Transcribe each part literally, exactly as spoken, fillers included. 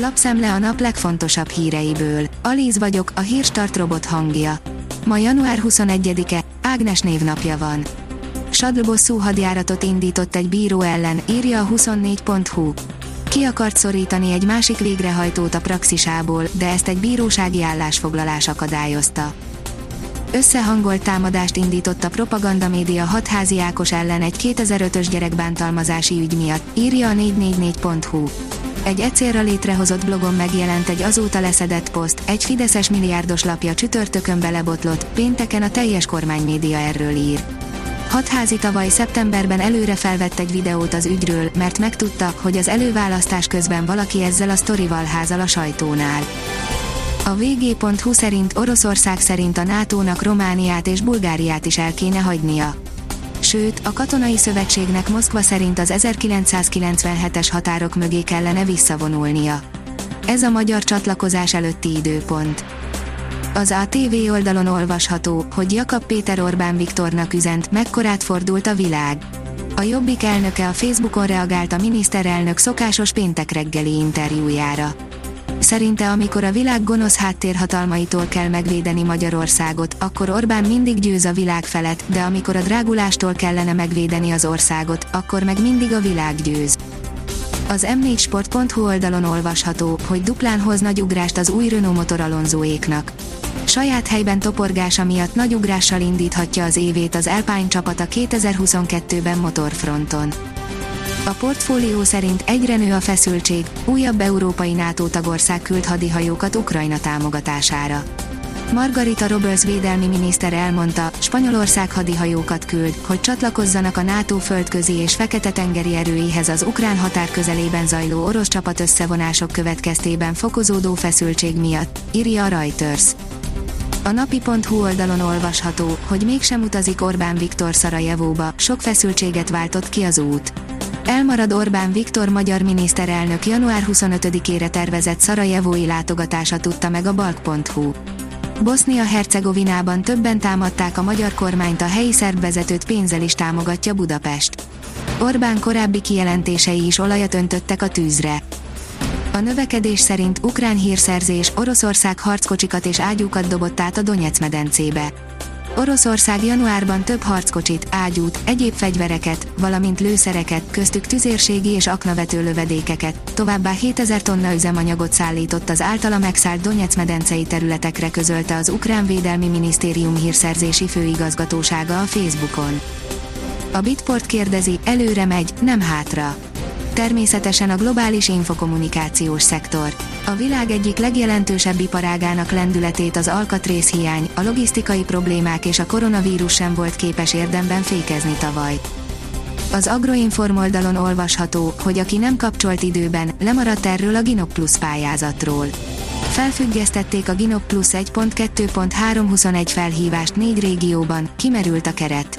Lapszem le a nap legfontosabb híreiből. Aliz vagyok, a hírstart robot hangja. Ma január huszonegyedike, Ágnes névnapja van. Sadl bosszú hadjáratot indított egy bíró ellen, írja a huszonnégy pont hu. Ki akart szorítani egy másik végrehajtót a praxisából, de ezt egy bírósági állásfoglalás akadályozta. Összehangolt támadást indított a Propaganda média Hadházy Ákos ellen egy kétezer-ötös gyerekbántalmazási ügy miatt, írja a négy négy négy pont hu. Egy e célra létrehozott blogon megjelent egy azóta leszedett poszt, egy fideszes milliárdos lapja csütörtökön belebotlott, pénteken a teljes kormánymédia erről ír. Hadházy tavaly szeptemberben előre felvett egy videót az ügyről, mert megtudta, hogy az előválasztás közben valaki ezzel a sztorival házal a sajtónál. A vé gé pont hu szerint Oroszország szerint a nátónak Romániát és Bulgáriát is el kéne hagynia. Sőt, a katonai szövetségnek Moszkva szerint az ezerkilencszázkilencvenhetes határok mögé kellene visszavonulnia. Ez a magyar csatlakozás előtti időpont. Az á té vé oldalon olvasható, hogy Jakab Péter Orbán Viktornak üzent, mekkorát fordult a világ. A Jobbik elnöke a Facebookon reagált a miniszterelnök szokásos péntek reggeli interjújára. Szerinte amikor a világ gonosz háttérhatalmaitól kell megvédeni Magyarországot, akkor Orbán mindig győz a világ felett, de amikor a drágulástól kellene megvédeni az országot, akkor meg mindig a világ győz. Az m négy sport pont hu oldalon olvasható, hogy duplán hoz nagy ugrást az új Renault motor Alonzoéknak. Saját helyben toporgása miatt nagy ugrással indíthatja az évét az Alpine csapata kétezer-huszonkettőben motorfronton. A Portfólió szerint egyre nő a feszültség, újabb európai NATO tagország küld hadihajókat Ukrajna támogatására. Margarita Robles védelmi miniszter elmondta, Spanyolország hadihajókat küld, hogy csatlakozzanak a NATO földközi és fekete-tengeri erőihez az ukrán határ közelében zajló orosz csapat összevonások következtében fokozódó feszültség miatt, írja a Reuters. A napi pont hu oldalon olvasható, hogy mégsem utazik Orbán Viktor Szarajevóba, sok feszültséget váltott ki az út. Elmarad Orbán Viktor magyar miniszterelnök január huszonötödikére tervezett szarajevói látogatása, tudta meg a balk pont hu. Bosznia-Hercegovinában többen támadták a magyar kormányt, a helyi szerb vezetőt pénzzel is támogatja Budapest. Orbán korábbi kijelentései is olajat öntöttek a tűzre. A Növekedés szerint ukrán hírszerzés, Oroszország harckocsikat és ágyúkat dobott át a Donyec medencébe. Oroszország januárban több harckocsit, ágyút, egyéb fegyvereket, valamint lőszereket, köztük tüzérségi és aknavető lövedékeket, továbbá hétezer tonna üzemanyagot szállított az általa megszállt Donyec medencei területekre, közölte az Ukrán Védelmi Minisztérium hírszerzési főigazgatósága a Facebookon. A Bitport kérdezi, előre megy, nem hátra. Természetesen a globális infokommunikációs szektor. A világ egyik legjelentősebb iparágának lendületét az alkatrészhiány, a logisztikai problémák és a koronavírus sem volt képes érdemben fékezni tavaly. Az Agroinform oldalon olvasható, hogy aki nem kapcsolt időben, lemaradt erről a Ginoplus pályázatról. Felfüggesztették a Ginoplus egy pont kettő pont háromszázhuszonegy felhívást négy régióban, kimerült a keret.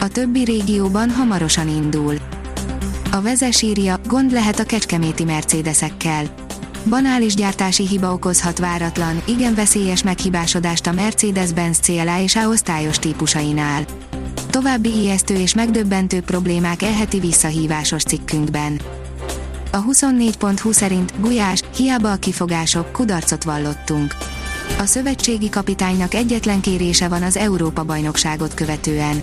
A többi régióban hamarosan indul. A Vezes írja, gond lehet a kecskeméti Mercedesekkel. Banális gyártási hiba okozhat váratlan, igen veszélyes meghibásodást a Mercedes-Benz cé el á és á osztályos típusainál. További ijesztő és megdöbbentő problémák elheti visszahívásos cikkünkben. A huszonnégy pont hu szerint gulyás, hiába a kifogások, kudarcot vallottunk. A szövetségi kapitánynak egyetlen kérése van az Európa-bajnokságot követően.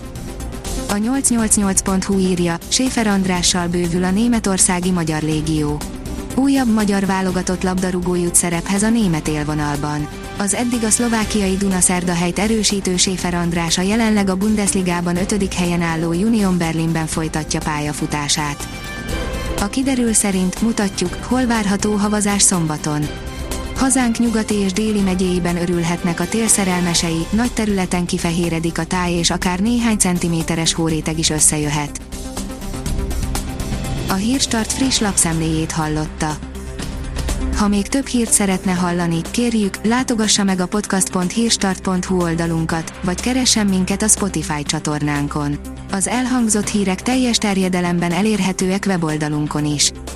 A nyolc nyolc nyolc pont hu írja, Schaefer Andrással bővül a Németországi Magyar Légió. Újabb magyar válogatott labdarúgó jut szerephez a német élvonalban. Az eddig a szlovákiai Dunaszerdahelyt erősítő Schaefer András a jelenleg a Bundesligában ötödik helyen álló Union Berlinben folytatja pályafutását. A Kiderül szerint mutatjuk, hol várható havazás szombaton. Hazánk nyugati és déli megyéiben örülhetnek a tél szerelmesei, nagy területen kifehéredik a táj és akár néhány centiméteres hóréteg is összejöhet. A Hírstart friss lapszemléjét hallotta. Ha még több hírt szeretne hallani, kérjük, látogassa meg a podcast pont hírstart pont hu oldalunkat, vagy keressen minket a Spotify csatornánkon. Az elhangzott hírek teljes terjedelemben elérhetőek weboldalunkon is.